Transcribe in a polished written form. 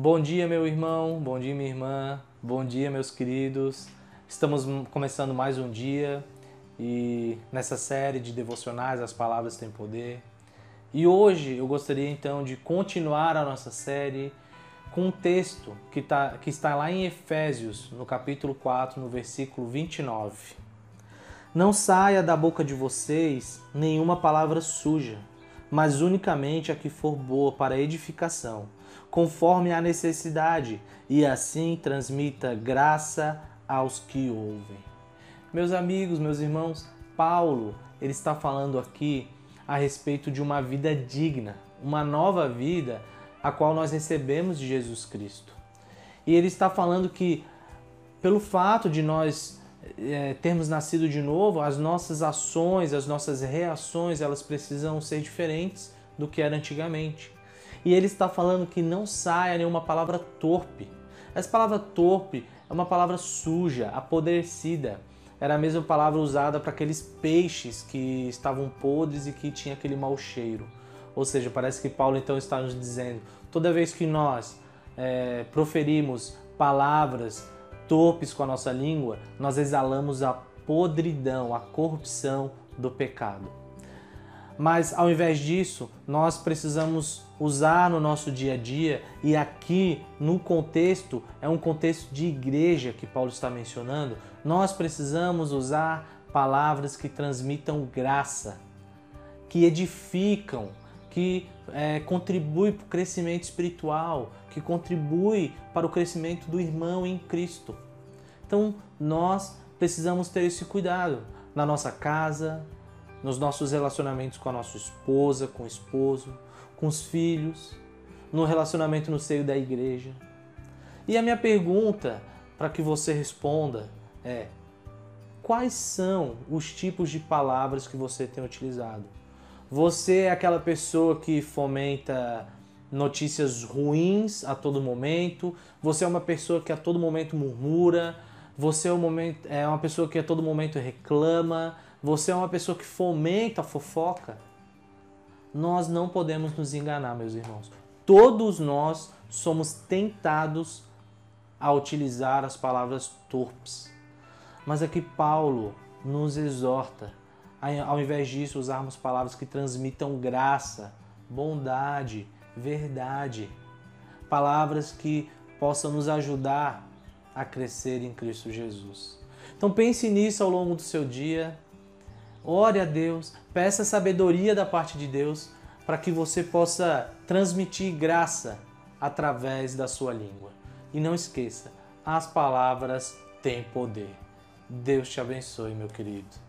Bom dia, meu irmão, bom dia, minha irmã, bom dia, meus queridos. Estamos começando mais um dia e nessa série de devocionais, As Palavras Têm Poder. E hoje eu gostaria então de continuar a nossa série com um texto que está lá em Efésios, no capítulo 4, no versículo 29. Não saia da boca de vocês nenhuma palavra suja, mas unicamente a que for boa para edificação, conforme a necessidade, e assim transmita graça aos que ouvem. Meus amigos, meus irmãos, Paulo, ele está falando aqui a respeito de uma vida digna, uma nova vida a qual nós recebemos de Jesus Cristo. E ele está falando que pelo fato de nós termos nascido de novo, as nossas ações, as nossas reações, elas precisam ser diferentes do que era antigamente. E ele está falando que não saia nenhuma palavra torpe. Essa palavra torpe é uma palavra suja, apodrecida. Era a mesma palavra usada para aqueles peixes que estavam podres e que tinha aquele mau cheiro. Ou seja, parece que Paulo então está nos dizendo, toda vez que nós proferimos palavras torpes com a nossa língua, nós exalamos a podridão, a corrupção do pecado. Mas ao invés disso, nós precisamos usar no nosso dia a dia, e aqui no contexto, é um contexto de igreja que Paulo está mencionando, nós precisamos usar palavras que transmitam graça, que edificam, que contribuem para o crescimento espiritual, que contribuem para o crescimento do irmão em Cristo. Então nós precisamos ter esse cuidado na nossa casa, nos nossos relacionamentos com a nossa esposa, com o esposo, com os filhos, no relacionamento no seio da igreja. E a minha pergunta para que você responda é: quais são os tipos de palavras que você tem utilizado? Você é aquela pessoa que fomenta notícias ruins a todo momento? Você é uma pessoa que a todo momento murmura? Você é uma pessoa que a todo momento reclama? Você é uma pessoa que fomenta a fofoca? Nós não podemos nos enganar, meus irmãos. Todos nós somos tentados a utilizar as palavras torpes. Mas aqui Paulo nos exorta, ao invés disso, usarmos palavras que transmitam graça, bondade, verdade. Palavras que possam nos ajudar a crescer em Cristo Jesus. Então pense nisso ao longo do seu dia. Ore a Deus, peça sabedoria da parte de Deus para que você possa transmitir graça através da sua língua. E não esqueça, as palavras têm poder. Deus te abençoe, meu querido.